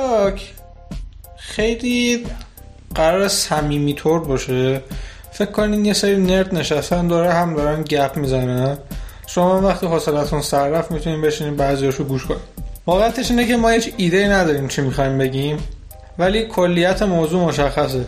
تاک خیلی قرار صمیمی طور باشه. فکر کنین یه سری نرد نشستن داره هم دارن گپ میزنن، شما وقتی حوصله‌تون سر رفت میتونین بشینین بعضیاشو گوش کنین. واقعیتش اینه که ما هیچ ایده‌ای نداریم چی می‌خوایم بگیم، ولی کلیت موضوع مشخصه.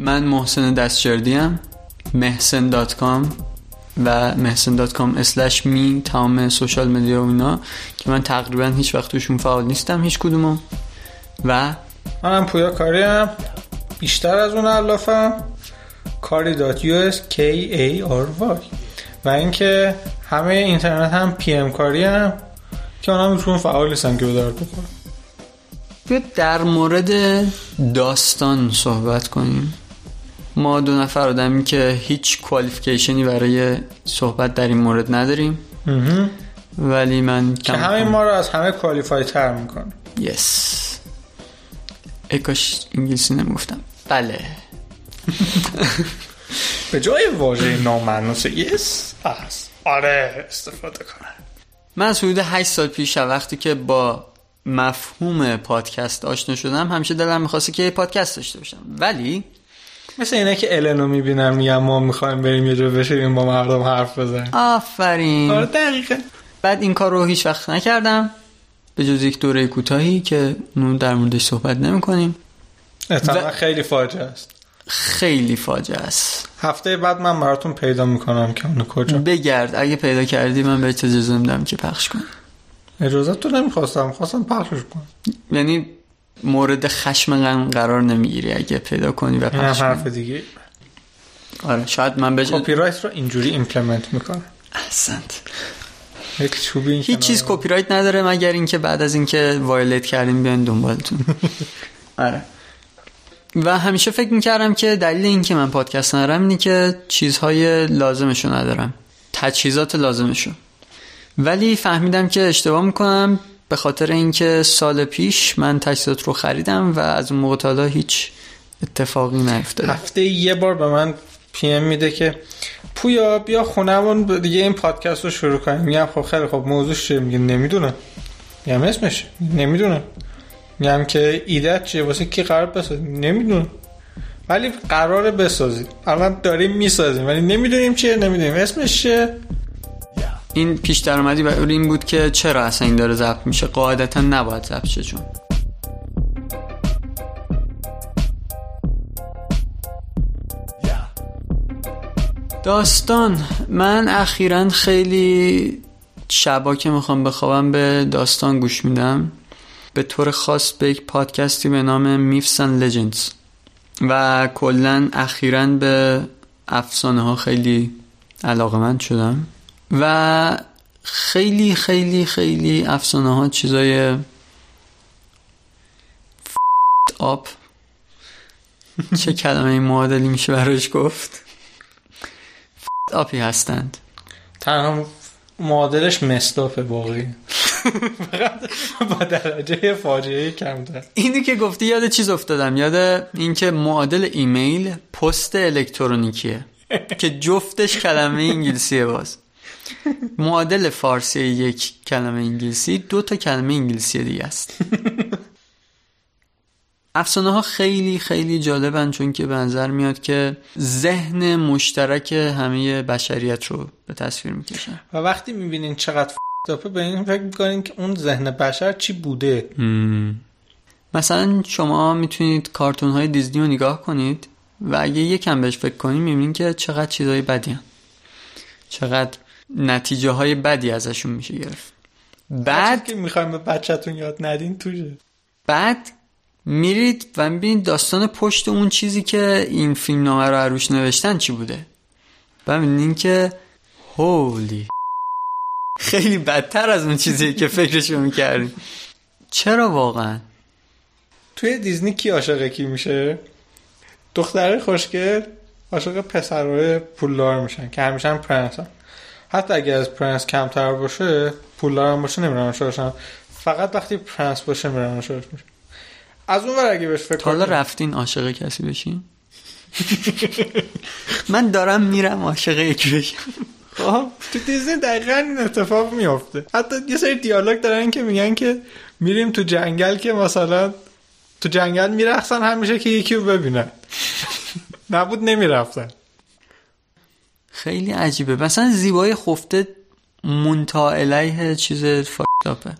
من محسن دستجردی ام، Myths and Legends.com و Myths and Legends.com/me تمام سوشال مدیا و اینا که من تقریبا هیچ وقت توشون فعال نیستم، هیچ کدومو. و منم پویا کاری ام، بیشتر از اون علافم kary.us kary و اینکه همه اینترنت هم PM کاری ام که اونم توشون فعال نیستم که به درد بخوره. بیا در مورد داستان صحبت کنیم. ما دو نفر آدمی که هیچ کوالیفیکیشنی برای صحبت در این مورد نداریم، ولی من که همین ما رو از همه کوالیفای تر میکنه. یس ای کاش انگلیسی نمیگفتم. بله به جای واژه نامعنوس یس از آره استفاده کنم. من از حدود 8 سال پیش وقتی که با مفهوم پادکست آشنا شدم همیشه دلم می‌خواسته که یه پادکست داشته باشم، ولی مثل اینه که الانو میبینم میگم ما میخوایم بریم یه جا بشینیم با مردم حرف بزنیم. آفرین. آره دقیقاً. بعد این کار رو هیچ وقت نکردم به جز یک دوره کوتاهی که اون در موردش صحبت نمی‌کنیم. احتمالاً خیلی فاجعه است. خیلی فاجعه است. هفته بعد من براتون پیدا می‌کنم که اون کجا. بگرد اگه پیدا کردی من بهت اجازه میدم که پخش کنم. اجازه تو نمیخواستم، خواستم پخش کنم. یعنی مورد خشم قرار نمیگیری اگه پیدا کنی و پخش کنی. حرف دیگه. آره شاید من کپی رایت رو اینجوری ایمپلمنت میکنم. احسن. هیچ چیز کپی رایت نداره مگر اینکه بعد از اینکه وایلیت کردیم بیان دنبالتون. آره. و همیشه فکر میکردم که دلیل اینکه من پادکست ندارم اینه که چیزهای لازمشو ندارم. تجهیزات لازمشو. ولی فهمیدم که اشتباه میکنم به خاطر اینکه سال پیش من تجهیزات رو خریدم و از اون موقع تا حالا هیچ اتفاقی نیفتاده. هفته یه بار به من PM میده که پویا بیا خونمون دیگه این پادکست رو شروع کنیم. میگم خب خیلی خب موضوعش چیه؟ میگه نمیدونم. میگم اسمش نمیدونم. میگم که ایدت چیه؟ واسه کی قرار بسازیم؟ نمیدونم. ولی قراره بسازیم. الان داریم میسازیم ولی نمیدونیم چیه، نمیدونیم اسمش چیه. این پیش درآمدی و این بود که چرا اصلا این داره ضبط میشه. قاعدتا نباید ضبط شه چون داستان. من اخیراً خیلی شبا که میخوام بخوابم به داستان گوش میدم، به طور خاص به یک پادکستی به نام Myths and Legends و کلن اخیراً به افسانه ها خیلی علاقه‌مند شدم و خیلی خیلی خیلی افسانه ها چیزای آپ چه کلمه معادلی میشه براش گفت؟ آپی هستند. تنها معادلش مستاپه، باقی فقط با درجه فاجعه کمتر. اینی که گفتی یاد چیز افتادم، یاد اینکه معادل ایمیل پست الکترونیکیه که جفتش کلمه انگلیسیه. باز معادل فارسی یک کلمه انگلیسی دو تا کلمه انگلیسی دیگه است. افسانه ها خیلی خیلی جالبن چون که به نظر میاد که ذهن مشترک همه بشریت رو به تصویر میکشن و وقتی میبینین چقدر فکر به این فکر میکنین که اون ذهن بشر چی بوده. مثلا شما میتونید کارتون های دیزنی رو نگاه کنید و اگه یکم بهش فکر کنید میبینین که چقدر چیزهای بدی هن، چقدر نتیجه های بدی ازشون میشه گرفت. بعد که میخوایم به بچه‌تون یاد ندین توشه. بعد میرید و میبینید داستان پشت اون چیزی که این فیلم نامه رو عروش نوشتن چی بوده و میبینید که هولی خیلی بدتر از اون چیزی که فکرشو میکردیم. چرا واقعا؟ توی دیزنی کی عاشق کی میشه؟ دختره خوشگل عاشق پسرهای پولدار میشن که همیشه هم پرنسن. حتی اگه از پرنس کمتر باشه پولدار هم باشه نمیرن عاشقش. فقط وقتی پرنس باشه میرن عاشقش میشه. از اون ور اگه بهش فکر کنم. حالا رفتین عاشق کسی بشین؟ من دارم میرم عاشق یکی بشم. تو دیزنی دقیقاً این اتفاق میفته. حتی یه سری دیالوگ دارن که میگن که میریم تو جنگل که مثلا تو جنگل میرخصن همیشه که یکی رو ببینن. نبود نمیرفتن. خیلی عجیبه. مثلا زیبایی خفته منتها علیه چیز فاکتاپه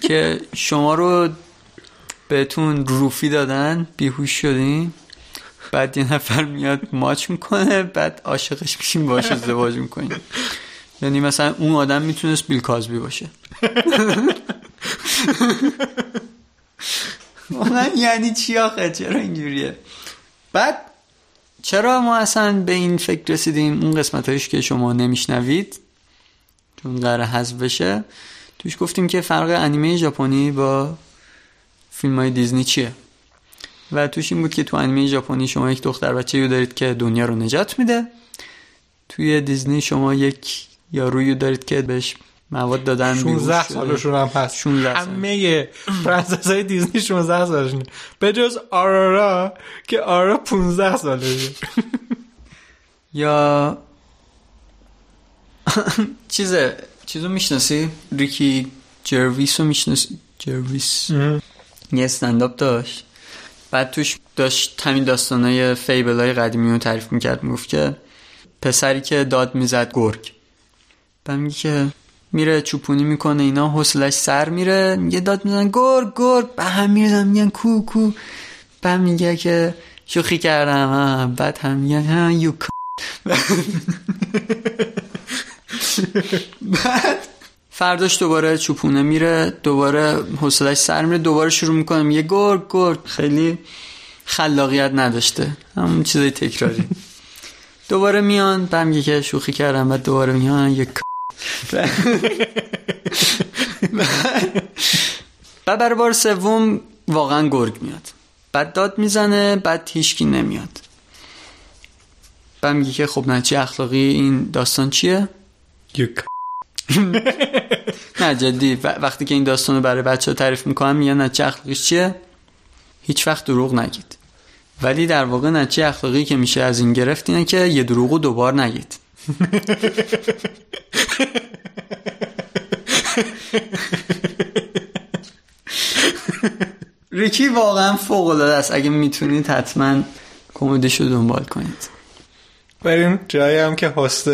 که شما رو بهتون روفی دادن بیهوش شدین، بعد یه نفر میاد ماچ میکنه، بعد عاشقش میشین، باشه ازدواج میکنین. یعنی مثلا اون آدم میتونست بیل کازبی باشه. واقعا یعنی چی آخه؟ چرا اینجوریه؟ بعد چرا ما اصلا به این فکر رسیدیم اون قسمتایش که شما نمیشنوید چون قراره حذف بشه توش گفتیم که فرق انیمه ژاپنی با فیلم‌های دیزنی چیه و توش این بود که تو انیمه ژاپنی شما یک دختر بچه‌ای دارید که دنیا رو نجات میده، توی دیزنی شما یک یارویی دارید که بهش مواد دادن 16 سالشون هم هست. 16 همه پرنسس‌های دیزنی 16 سالشونه به جز آرارا که آرارا 15 سالشه. یا چیزو میشناسی؟ ریکی جرویسو میشناسی؟ جرویس یه استنداپ داشت، بعد توش داشت همین داستانای فیبلای قدیمی رو تعریف میکرد، میگفت که پسری که داد میزد گرگ، بعد میگه که میره چوپونی میکنه اینا، حوصله‌اش سر میره، میگه داد میزنن گرگ گرگ، به هم میزنن میگن کو کو، بعد میگه که شوخی کردم، بعد هم میگن ها یو ک. بعد فرداش دوباره چوپونه میره، دوباره حوصله‌اش سر میره، دوباره شروع میکنه میگه گرگ گرگ. خیلی خلاقیت نداشته، همون چیزای تکراری. دوباره میان، بعد میگه که شوخی کردم، بعد دوباره میان یه بعد برای بار سوم واقعا گرگ میاد، بعد داد میزنه، بعد هیچکی نمیاد، بعد میگه که خب نه چی اخلاقی این داستان چیه؟ نه جدی وقتی که این داستان رو برای بچه ها تعریف میکنم میگن نه چی اخلاقیش چیه؟ هیچ وقت دروغ نگید. ولی در واقع نه چی اخلاقی که میشه از این گرفت اینه که یه دروغو دوبار نگید. ریکی واقعا فوق العاده است. اگه میتونید حتما کمدیشو دنبال کنید. بریم جایی هم که هاست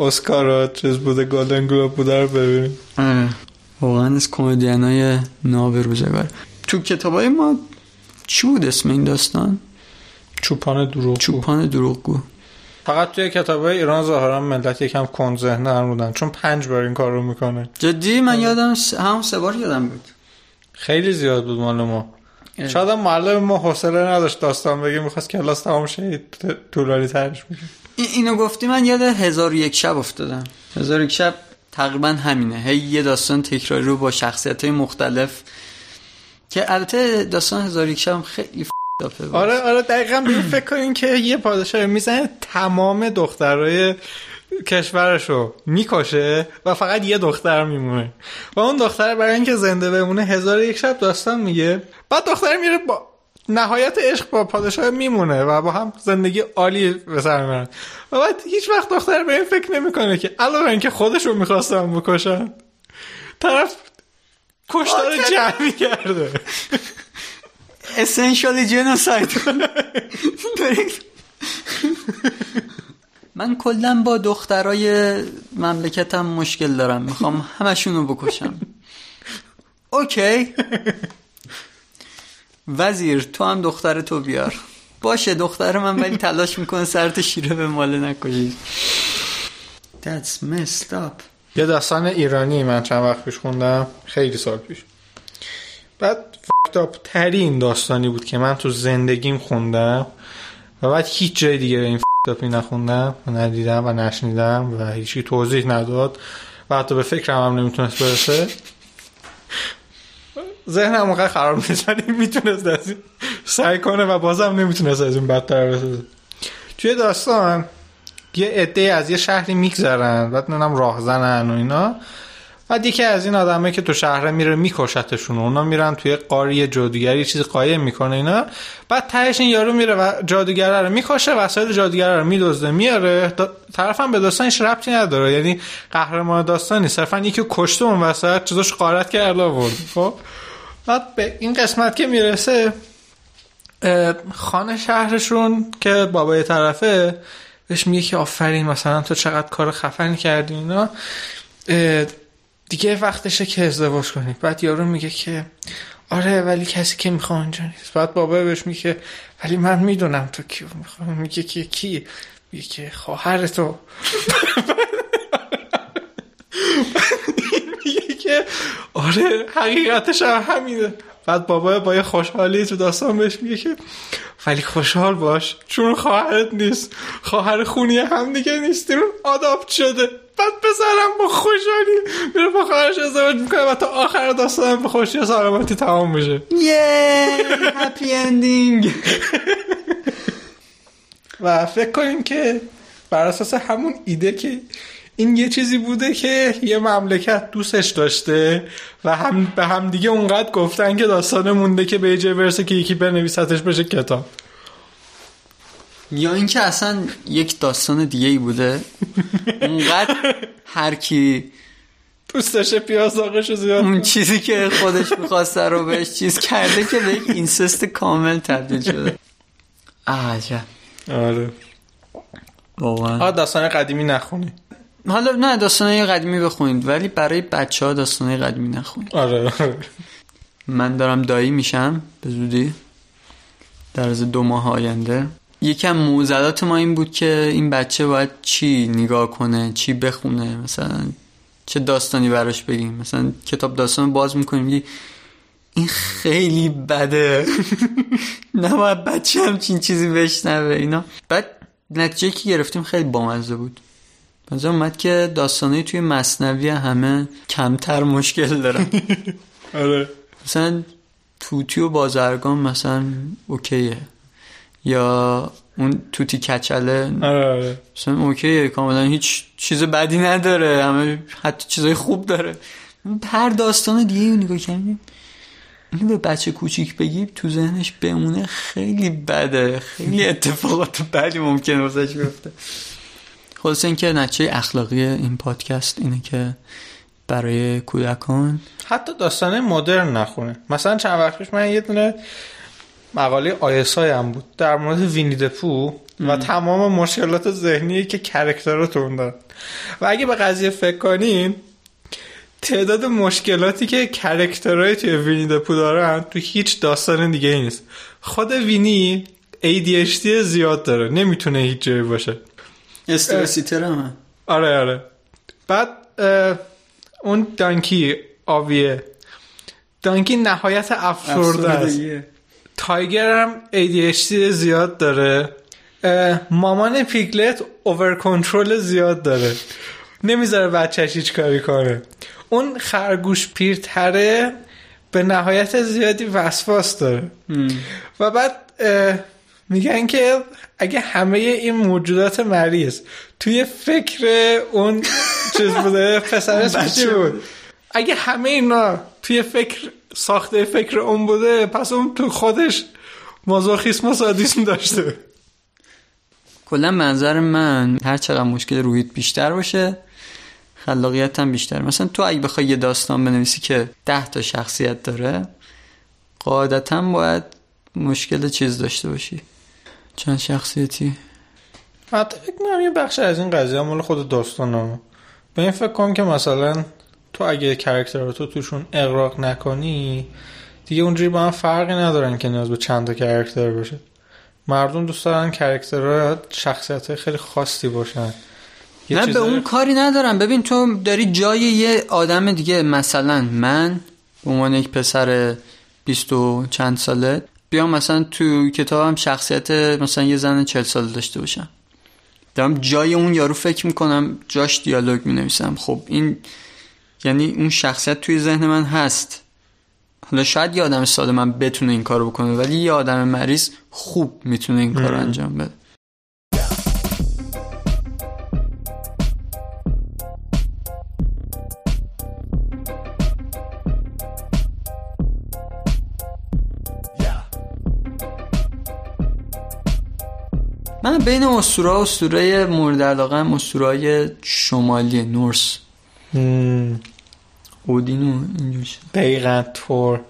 اسکار چیز بوده، گلدن گلوب بوده رو ببینیم. واقعا از کمدینای نابروزگار. تو کتابای ما چی بود اسم این داستان؟ چوپان دروغگو. فقط توی کتابای ایران ظاهرا ملت یکم کندذهنه هم بودن، چون 5 بار این کار رو میکنه. جدی من یادم هم 3 بار یادم بود. خیلی زیاد بود مال ما. شاید معلم ما حوصله نداشت داستان بگه، میخواست کلاس تمام شه طولانی ترش بشه. اینو گفتی من یاد 1001 شب افتادم. 1001 شب تقریبا همینه، هی یه داستان تکراری رو با شخصیت‌های مختلف، که البته داستان 1001 شب خیلی آره دقیقاً. ببین فکر کنین که یه پادشاه میزنه تمام دخترای کشورشو میکشه و فقط یه دختر میمونه و اون دختر برای اینکه زنده بمونه 1001 شب داستان میگه، بعد دختر میره با نهایت عشق با پادشاه میمونه و با هم زندگی عالی به سر میبرن و بعد هیچ وقت دختر به این فکر نمیکنه که علاوه اینکه خودشو میخواستن بکشن طرف کشتار جمعی کرده. essentially genocide. من کلا با دخترای مملکتم مشکل دارم، میخوام همشون رو بکشم. اوکی وزیر تو هم دختر تو بیار. باشه دختر من، ولی تلاش میکنه سرت شیره به ماله نکشی. That's messed up. یه داستان ایرانی من چند وقت پیش خوندم، خیلی سال پیش، بعد فکتاپ ترین داستانی بود که من تو زندگیم خوندم و بعد هیچ جای دیگه این فکتاپی نخوندم و ندیدم و نشنیدم و هیچی توضیح نداد و حتی به فکرم هم نمیتونست برسه. ذهنم موقع خراب نشد، میتونست از این سعی کنه و بازم نمیتونست از این بدتر برسه. توی داستان یه عده از یه شهری میگذرن، بعد نمیدونم راهزنن و اینا بعد یکی از این آدمایی که تو شهر میره میکشتشون، اونا میرن توی قاره یه جادوگر یه چیز قایم میکنه اینا، بعد تهش این یارو میره و جادوگره رو میکشه، وسایل جادوگره رو میدزده میاره. طرفم به داستانش ربطی نداره، یعنی قهرمان داستانی صرفا یکی کشته اون وسط چیزاش غارت کرده آورد. خب بعد به این قسمت که میرسه خانه شهرشون که بابای طرفه بهش میگه که آفرین مثلا تو چقدر کار خفن کردی اینا، دیگه وقتشه که ازدواج کنی. بعد یارو میگه که آره ولی کسی که میخوام اونجا نیست. بعد بابا بهش میگه ولی من میدونم تو کیو میخوام. میگه که کی؟ میگه که خواهر تو. میگه که آره حقیقتش هم همینه. بعد بابا با یه خوشحالی تو داستان بهش میگه که ولی خوشحال باش چون خواهرت نیست، خواهر خونی هم دیگه نیستیم، آداپت شده. بعد پسرم با خوشحالی میره با خواهرش ازدواج میکنه و تا آخر داستان به خوشی و سلامتی تمام میشه. یه هپی اندینگ. و فکر کنیم که بر اساس همون ایده که این یه چیزی بوده که یه مملکت دوستش داشته و هم به هم دیگه اونقدر گفتن که داستان مونده که به جای برسه که یکی بنویساتش بشه کتاب، یا اینکه اصلا یک داستان دیگه ای بوده اونقدر هر کی دوست داشته پیازاقشو زیاد اون چیزی که خودش می‌خواسته رو بهش چیز کرده که به یک اینسست کامل تبدیل شده. عجب. آره واقعا. داستان قدیمی نخونی. حالا نه داستانای قدیمی بخونید ولی برای بچه‌ها داستانای قدیمی نخونید. آره. من دارم دایی میشم به زودی در از 2 ماه آینده. یکم موزلات ما این بود که این بچه باید چی نگاه کنه، چی بخونه، مثلا چه داستانی براش بگیم. مثلا کتاب داستان باز میکنیم میگی این خیلی بده، نباید بچه همچین چیزی بشنوه اینا. بعد نتیجه که گرفتیم خیلی بامزه بود. منظورم اومد که داستانایی توی مثنوی همه کمتر مشکل دارن. آره. مثلا توتی و بازرگان مثلا اوکیه، یا اون توتی کچله. آره. مثلا اوکیه، کاملا هیچ چیز بدی نداره، همه حتی چیزای خوب داره. هر داستان دیگه نگاه کنیم اینو به بچه کوچیک بگی تو ذهنش بمونه خیلی بده، خیلی اتفاقات بدی ممکنه واسش بیفته. خلاص اینکه نتیجه اخلاقی این پادکست اینه که برای کودکان حتی داستان مدرن نخونه. مثلا چند وقت پیش من یه دونه مقاله آیسای هم بود در مورد وینی د پو و تمام مشکلات ذهنی که کرکتراتون دارن، و اگه به قضیه فکر کنین تعداد مشکلاتی که کرکترای توی وینی د پو دارن تو هیچ داستان دیگه ای نیست. خود وینی ADHD زیاد داره، نمیتونه هیچ جایی باشه، استرسیتر همه. آره آره. بعد اون دانکی آویه، دانکی نهایت افسرده است. تایگر هم ADHD زیاد داره. مامان پیگلت اوور کنترل زیاد داره، نمیذاره بچهش هیچ کاری کنه. اون خرگوش پیرتره به نهایت زیادی وسواس داره. و بعد میگن که اگه همه این موجودات مریض توی فکر اون چیز بوده پسرش بچی بود، اگه همه اینا توی فکر ساخته فکر اون بوده پس اون تو خودش مازوخیسم و سادیسم داشته. کلا منظر من هر چقدر مشکل روحیت بیشتر باشه خلاقیت هم بیشتر. مثلا تو اگه بخوای یه داستان بنویسی که 10 تا شخصیت داره قاعدتا باید مشکل چیز داشته باشی، چند شخصیتی. حتی فکر میکنم یه بخش از این قضیه مال خود داستانه. به این فکر کنم که مثلا تو اگه کرکتراتو توشون اغراق نکنی دیگه اونجوری با هم فرقی ندارن که نیاز به چند تا کرکتر باشه. مردم دوست دارن کرکترها شخصیت‌های خیلی خاصی باشن. نه به اون کاری ندارم. ببین تو داری جای یه آدم دیگه، مثلا من به عنوان یک پسر 20 و چند ساله بیام مثلا تو کتابم شخصیت مثلا یه زن 40 ساله داشته باشم، دارم جای اون یارو فکر میکنم، جاش دیالوگ مینویسم. خب این یعنی اون شخصیت توی ذهن من هست. حالا شاید یه آدم ساده من بتونه این کارو بکنه ولی یه آدم مریض خوب میتونه این کارو انجام بده. من بین اسطوره‌ها، اسطوره مورد علاقه هم اسطوره‌های شمالی نورس، اودینو اینجوری دقیقاً تور.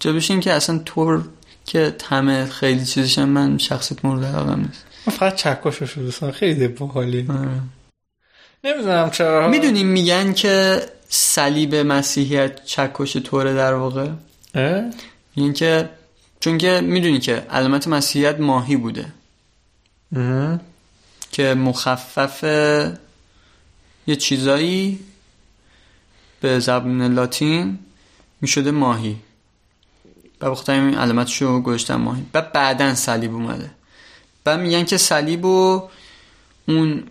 جا بشین که اصلا تور که همه خیلی چیزش هم من شخصیت مورد علاقه هم نیست، من فقط چکاشو دوستان خیلی باحالی. نمیدونم چرا میدونیم میگن که صلیب مسیحیت چکش توره در واقع، میگن که چون که میدونی که علامت مسیحیت ماهی بوده که مخفف یه چیزایی به زبان لاتین میشده ماهی و بخاطر این علامتشو گذاشتن ماهی و بعدن صلیب اومده و میگن که صلیب و اون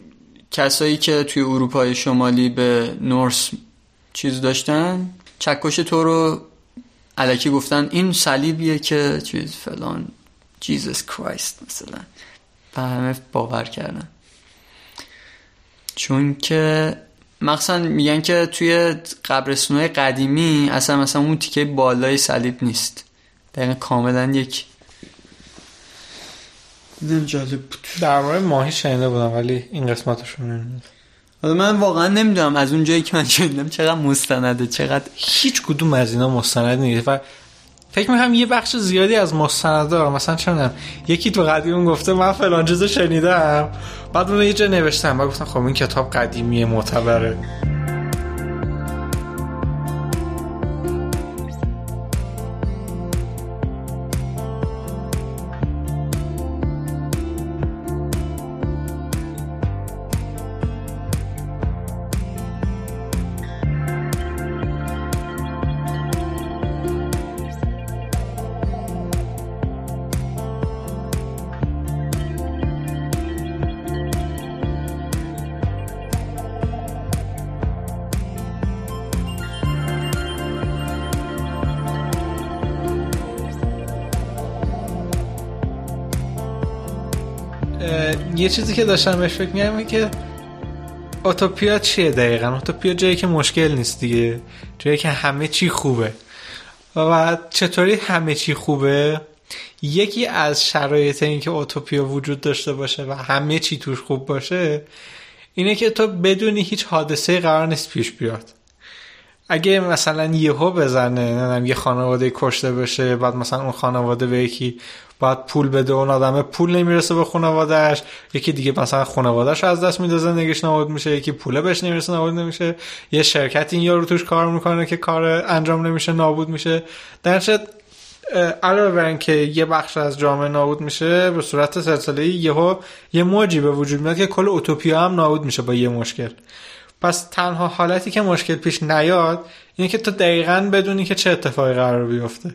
کسایی که توی اروپای شمالی به نورس چیز داشتن چکش تو رو الکی گفتن این صلیبیه که چیز فلان جیزس کرایست مثلا، و همه باور کردن. چون که مخصوصا میگن که توی قبرستون‌های قدیمی اصلا مثلا اون تیکه بالای صلیب نیست، دقیقا کاملا یک دیدم. جالب بود. در مورد ماهی شنیده بودم ولی این قسمتشون نمیدونم. حالا من واقعا نمیدونم از اون جایی که من شنیدم چقدر مستنده، چقدر هیچ کدوم از اینا مستند نیست و فکر میکنم یه بخش زیادی از مستندا مثلا چه میدونم یکی تو قدیمی گفته من فلان چیزو شنیدم، بعد اون یه جا نوشتم و گفتم خب این کتاب قدیمیه معتبره. یه چیزی که داشتم بهش فکر می‌کردم اینه که اوتوپیا چیه دقیقاً؟ اوتوپیا جایی که مشکل نیست دیگه، جایی که همه چی خوبه. و چطوری همه چی خوبه؟ یکی از شرایط این که اوتوپیا وجود داشته باشه و همه چی توش خوب باشه اینه که تو بدونی هیچ حادثه‌ای قرار نیست پیش بیاد. اگه مثلا یهو بزنه، نمیدونم یه خانواده کشته بشه، بعد مثلا اون خانواده به یکی باید پول بده، اون آدمه پول نمیرسه به خانواده‌اش، یکی دیگه مثلا خانواده‌اش از دست میده، زندگیش نابود میشه، یکی پوله بهش نمیرسه نابود نمیشه، یه شرکت این یارو توش کار میکنه که کار انجام نمیشه نابود میشه. درنتیجه علاوه بر اینکه یه بخش از جامعه نابود میشه به صورت سلسله‌ای، یهو یه موجی به وجود میاد که کل اوتوپیا هم نابود میشه با یه مشکل. پس تنها حالتی که مشکل پیش نیاد اینه که تو دقیقاً بدونی که چه اتفاقی قرار بیفته،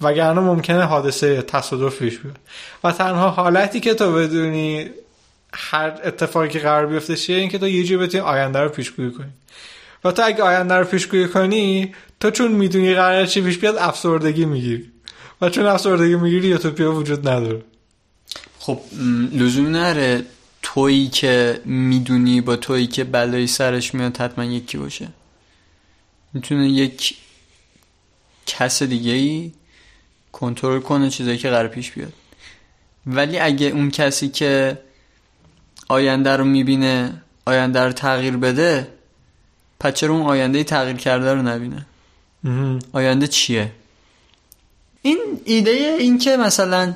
وگرنه ممکنه حادثه تصادف پیش بیاد. و تنها حالتی که تو بدونی هر اتفاقی که قرار بیفته چیه این که تو یه جوری بتونی آینده رو پیشگویی کنی. و تو اگه آینده رو پیشگویی کنی، تو چون میدونی قراره چی پیش بیاد افسردگی میگیری، و چون افسردگی میگیری اوتوپیا وجود نداره. خب لزومی نداره تویی که میدونی با تویی که بلایی سرش میاد حتما یکی باشه، میتونه یک کس دیگه‌ای کنترل کنه چیزایی که قرار پیش بیاد. ولی اگه اون کسی که آینده رو میبینه آینده رو تغییر بده، پس چرا اون آینده تغییر کرده رو نبینه؟ آینده چیه؟ این ایده این که مثلا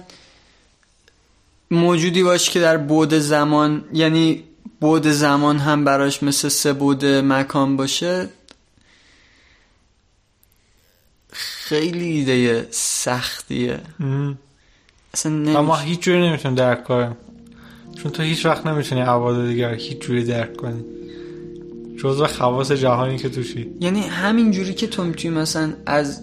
موجودی باشه که در بعد زمان، یعنی بعد زمان هم براش مثل سه بعد مکان باشه، خیلی ایده سختیه. اصلا ما هیچ جوری نمیتونیم درک کنیم، چون تو هیچ وقت نمیتونی عوادث دیگر هیچ جوری درک کنی جزو خواص جهانی که توشی. یعنی همین جوری که تو میتونی مثلا از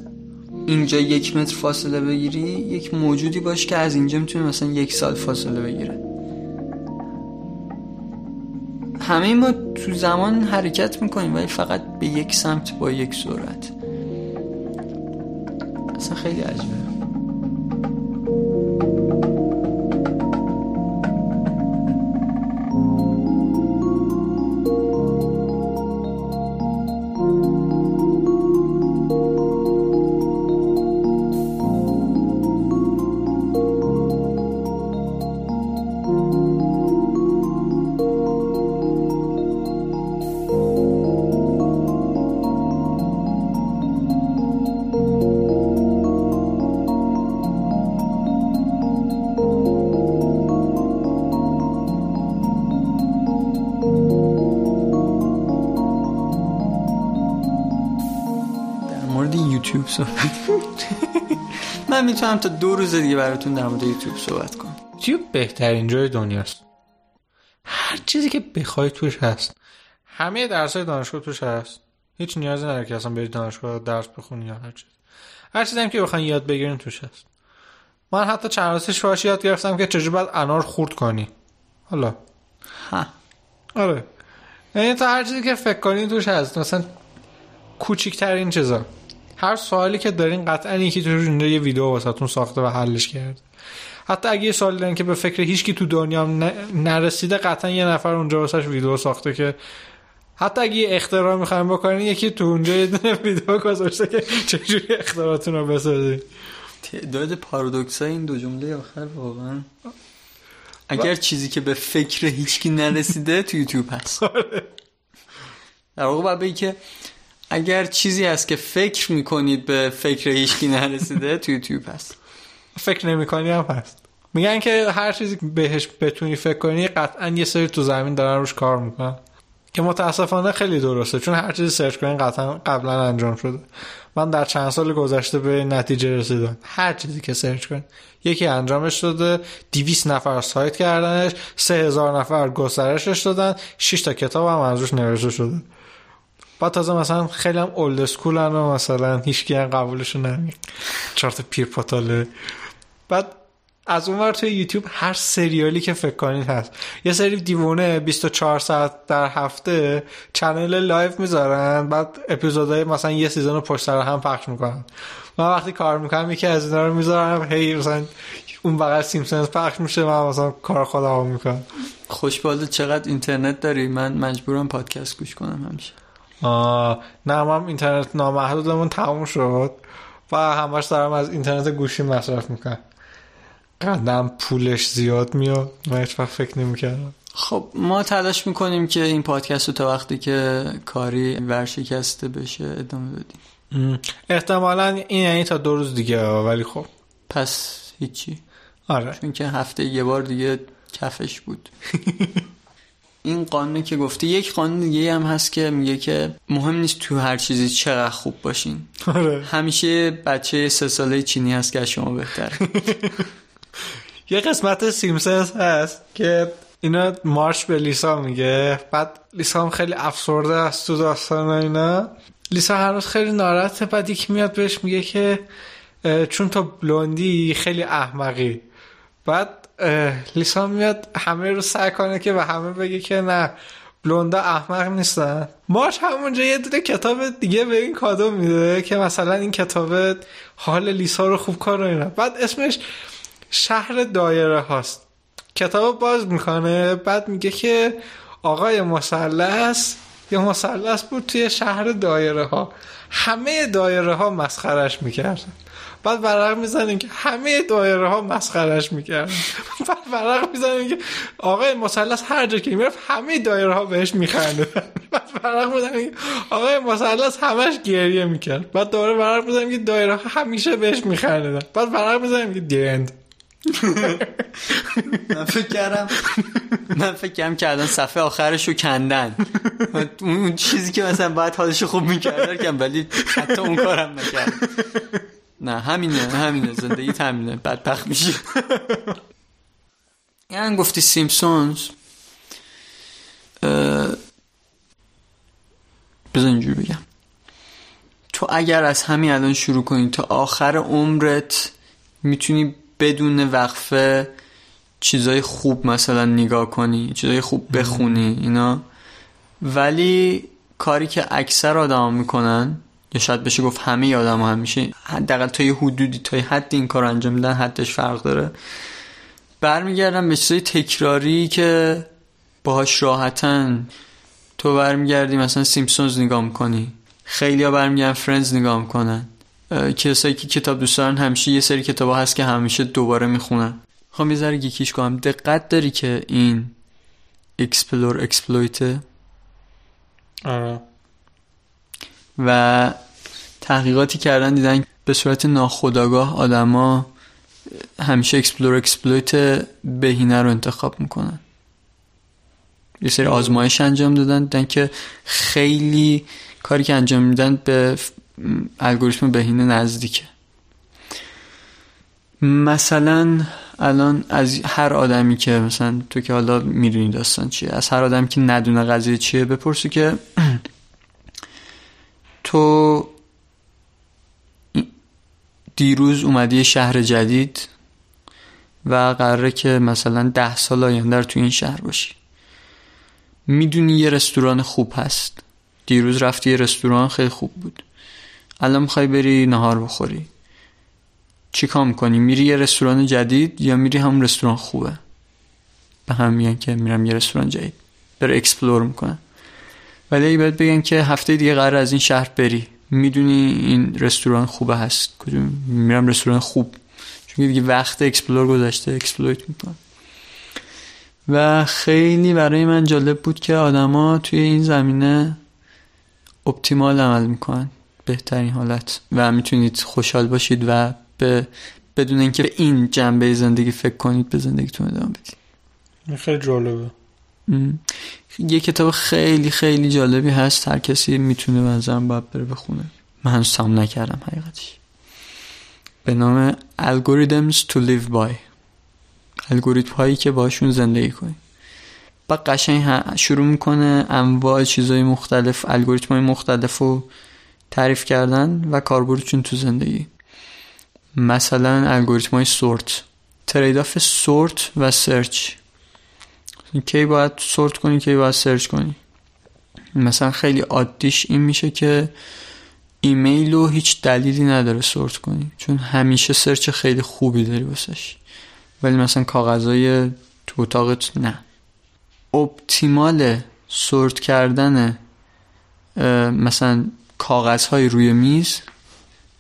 اینجا 1 متر فاصله بگیری، یک موجودی باش که از اینجا میتونه مثلا 1 سال فاصله بگیره. همه ما تو زمان حرکت میکنیم ولی فقط به یک سمت با یک سرعت. اصلا خیلی عجیبه. یوتیوب صحبت من میتونم تا 2 روز دیگه براتون در مورد یوتیوب صحبت کنم. یوتیوب بهترین جای دنیاست. هر چیزی که بخوای توش هست. همه درس‌های دانشگاه توش هست. هیچ نیازی نداره که اصلا بری دانشگاه درس بخونی یا هر چیز. هر چیزی هم که بخواید یاد بگیرین توش هست. من حتی چند روز پیش واش یاد گرفتم که چجوری باید انار خرد کنی. حالا آره. یعنی تا هر چیزی که فکر کنی توش هست. مثلا کوچیک‌ترین چیزا. هر سوالی که دارین قطعاً یکی توش اینجا یه ویدیو واسهتون ساخته و حلش کرده. حتی اگه یه سوالی دارین که به فکر هیچکی تو دنیا نرسیده قطعاً یه نفر اونجا واسش ویدیو ساخته که حتی اگه اختراع می‌خواید بکنین یکی تو اونجا یه دونه ویدیو گذاشته که چجوری اختراعاتون رو بسازید. تعداد پارادوکسای این دو جمله آخر واقعاً اگر چیزی که به فکر هیچکی نرسیده تو یوتیوب هست. در واقع باید بگی که اگر چیزی هست که فکر میکنید به فکر هیچکی نرسیده تو یوتیوب هست. فکر نمیکنی هم هست. میگن که هر چیزی بهش بتونی فکر کنی قطعاً یه سری تو زمین دارن روش کار میکنن که متاسفانه خیلی درسته، چون هر چیزی سرچ کنین قطعاً قبلا انجام شده. من در چند سال گذشته به نتیجه رسیدم هر چیزی که سرچ کن یکی انجامش داده، 200 نفر سایت کردنش، 3000 نفر گسترشش دادن، 6 تا کتاب هم از روش نوشته شده. بعد تازه مثلا خیلی هم اولد اسکولن و مثلا هیچکی هم قبولش نمیکنه، 4 تا پیر پاتاله. بعد از اون ور توی یوتیوب هر سریالی که فکر کنید هست. یه سری دیوونه 24 ساعت در هفته چنل لایو میذارن، بعد اپیزودهای مثلا یه سیزن رو پشت سر هم پخش میکنن. من وقتی کار میکنم یکی از اینا رو میذارم، هی مثلا اون بغل سیمپسونز پخش میشه، من مثلا کار خودم میکنم. خوشباله چقدر اینترنت داری. من مجبورم پادکست گوش کنم همیشه. نه من اینترنت نامحدودمون تموم شد و همش دارم از اینترنت گوشی مصرف میکنم. قدم پولش زیاد میاد، من هیچ وقت فکر نمیکردم. خب ما تلاش میکنیم که این پادکست رو تا وقتی که کاری ورشکسته بشه ادامه بدیم. احتمالا این یعنی تا 2 روز دیگه، ولی خب پس هیچی. آره چون که هفته یه بار دیگه کفش بود. این قانونی که گفتی، یک قانون دیگه هم هست که میگه که مهم نیست تو هر چیزی چقدر خوب باشین. آره. همیشه بچه 3 ساله چینی هست که شما بهتره. یه قسمت سیمسنس هست که اینا مارش به لیسا میگه، بعد لیسا هم خیلی افسرده است تو داستان اینا. لیسا هر روز خیلی ناراحته، بعد یکی میاد بهش میگه که چون تو بلوندی خیلی احمقی. بعد لیسا میاد همه رو سعی کنه که به همه بگه که نه بلوندا احمق نیستن. مارش همونجا یه دونه کتاب دیگه به این کادو میده که مثلا این کتاب حال لیسا رو خوب کار اینا. بعد اسمش شهر دایره هاست. کتاب باز میکنه، بعد میگه که آقای مثلث یا مثلث بود توی شهر دایره ها، همه دایره ها مسخرش میکردن. بعد ورق میزنیم که همه دایره ها مسخرش میکردن. بعد ورق میزنیم که آقای مثلث هر جا که میرفت همه دایره ها بهش میخندیدن. بعد ورق میزنیم که آقای مثلث همش گریه میکرد. بعد دوباره ورق میزنیم که دایره ها همیشه بهش میخندیدن. بعد ورق میزنیم که دیند. من فکر کردم که الان صفحه آخرش رو کندن، اون چیزی که مثلا باید حالش خوب میکردن، ولی حتی اون کارم نکرد. نه همینه زندگی همینه، بدبخت میشه. یعنی گفتی سیمپسونز بذار اینجور بگم، تو اگر از همین الان شروع کنی تا آخر عمرت میتونی بدون وقفه چیزای خوب مثلا نگاه کنی، چیزای خوب بخونی اینا. ولی کاری که اکثر آدما میکنن، یا شاید بشه گفت همه آدما همیشه حداقل تا یه حدودی تا یه حدی این کار انجام میدن، حدش فرق داره، برمیگردن به چیزای تکراری که باهاش راحتن. تو برمیگردی مثلا سیمپسونز نگاه میکنی، خیلی‌ها برمیگردن فرندز نگاه میکنن، کسایی که کتاب دوست دارن همیشه یه سری کتابا هست که همیشه دوباره میخونن. خب یه ذره گیکیش کنم، دقت داری که این اکسپلویته؟ آره. و تحقیقاتی کردن دیدن به صورت ناخودآگاه آدما همیشه اکسپلویت بهینه رو انتخاب میکنن. یه سری آزمایش انجام دادن، دیدن که خیلی کاری که انجام میدن به الگوریتم بهینه نزدیکه. مثلا الان از هر آدمی که مثلا تو که حالا میدونی داستان چیه، از هر آدمی که ندونه قضیه چیه بپرسی که تو دیروز اومدی شهر جدید و قراره که مثلا 10 سال آینده تو این شهر باشی، میدونی یه رستوران خوب هست، دیروز رفتی یه رستوران خیلی خوب بود، الان میخوای بری نهار بخوری، چی کار میکنی؟ میری یه رستوران جدید یا میری همون رستوران خوبه؟ به هم میگن که میرم یه رستوران جدید، بره اکسپلور میکنن. ولی اگه بهت بگن که هفته دیگه قراره از این شهر بری، میدونی این رستوران خوبه هست، کدوم؟ میرم رستوران خوب، چون دیگه وقت اکسپلور گذشته، اکسپلویت میکنن. و خیلی برای من جالب بود که آدما توی این زمینه اپتیمال عمل میکنن، بهترین حالت، و میتونید خوشحال باشید و بدون اینکه به این جنبه زندگی فکر کنید به زندگیتون ادامه بدید. خیلی جالبه. یه کتاب خیلی خیلی جالبی هست، هر کسی میتونه بنظرم باید بره بخونه، من هنوز تموم نکردم حقیقتش، به نام Algorithms to Live by، الگوریتم هایی که باشون زندگی کنید. با قشنگ شروع میکنه انواع چیزای مختلف، الگوریتم های مختلف رو تعریف کردن و کاربردشون تو زندگی. مثلا الگوریتم های سورت، ترید آف سورت و سرچ، کی باید سورت کنی کی باید سرچ کنی. مثلا خیلی عادیش این میشه که ایمیل رو هیچ دلیلی نداره سورت کنی، چون همیشه سرچ خیلی خوبی داری واسش، ولی مثلا کاغذهای تو اتاقت نه. اپتیمال سورت کردن مثلا کاغذهای روی میز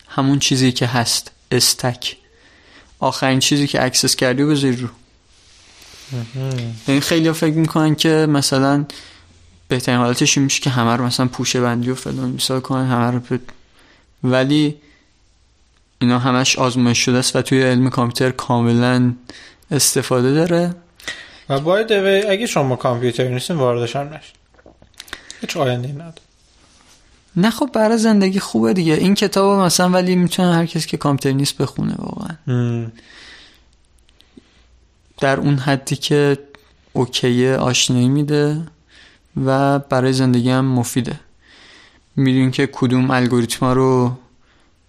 همون چیزی که هست، استک، آخرین چیزی که اکسس کردی و بذاری رو. یعنی خیلی ها فکر میکنن که مثلا بهترین حالتش این میشه که همه رو مثلا پوشه بندی و فلان مثال کنن همه رو ولی اینا همش آزمایش شده است و توی علم کامپیوتر کاملا استفاده داره و باید اگه شما کامپیوتر نیستین واردش هم نشین، هیچ آینده نداره. نه خب برای زندگی خوبه دیگه این کتاب مثلا، ولی میتونه هر کسی که کامپیوتر نیست بخونه واقعا. در اون حدی که اوکیه، آشنایی میده و برای زندگی هم مفیده. میدونی که کدوم الگوریتما رو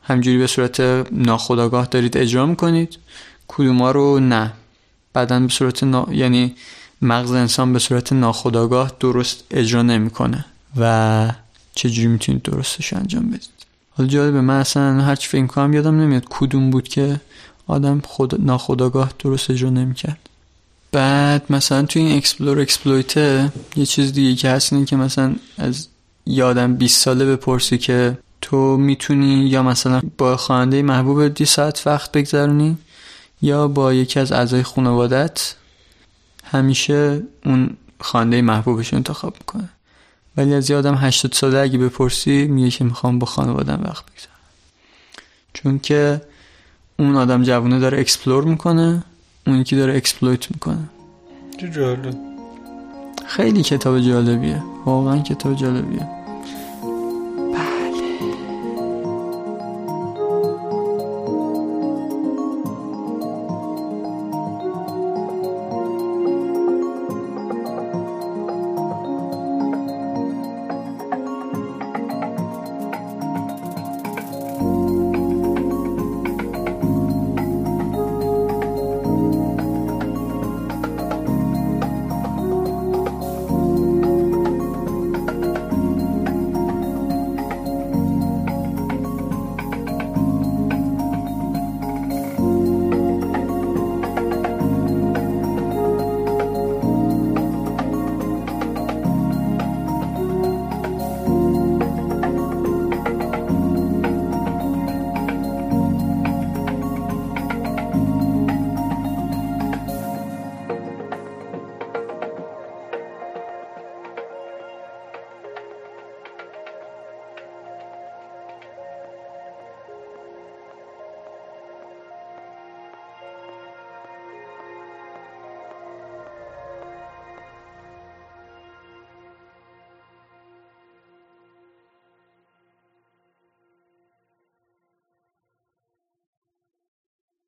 همجوری به صورت ناخودآگاه دارید اجرا میکنید، کدوما رو نه، بعدن به صورت یعنی مغز انسان به صورت ناخودآگاه درست اجرا نمیکنه و چجوری میتونید درستش انجام بدید. حالا جالبه من اصلا هرچی فکر کنم یادم نمیاد کدوم بود که آدم ناخودآگاه درست اجرا نمیکرد. بعد مثلا تو این اکسپلور اکسپلویته یه چیز دیگه که هست اینه که مثلا از یادم 20 ساله بپرسی که تو میتونی یا مثلا با خواننده محبوبت 10 ساعت وقت بگذرونی یا با یکی از اعضای خانوادت. همیشه اون خواننده محبوبش رو انتخاب میکنه. ولی از یادم 80 ساله اگه بپرسی میگه که میخوام با خانوادم وقت بگذرونم، چون که اون آدم جوونه داره اکسپلور میکنه، اون یکی داره اکسپلویت میکنه. چه جالب. خیلی کتاب جالبیه، واقعا کتاب جالبیه.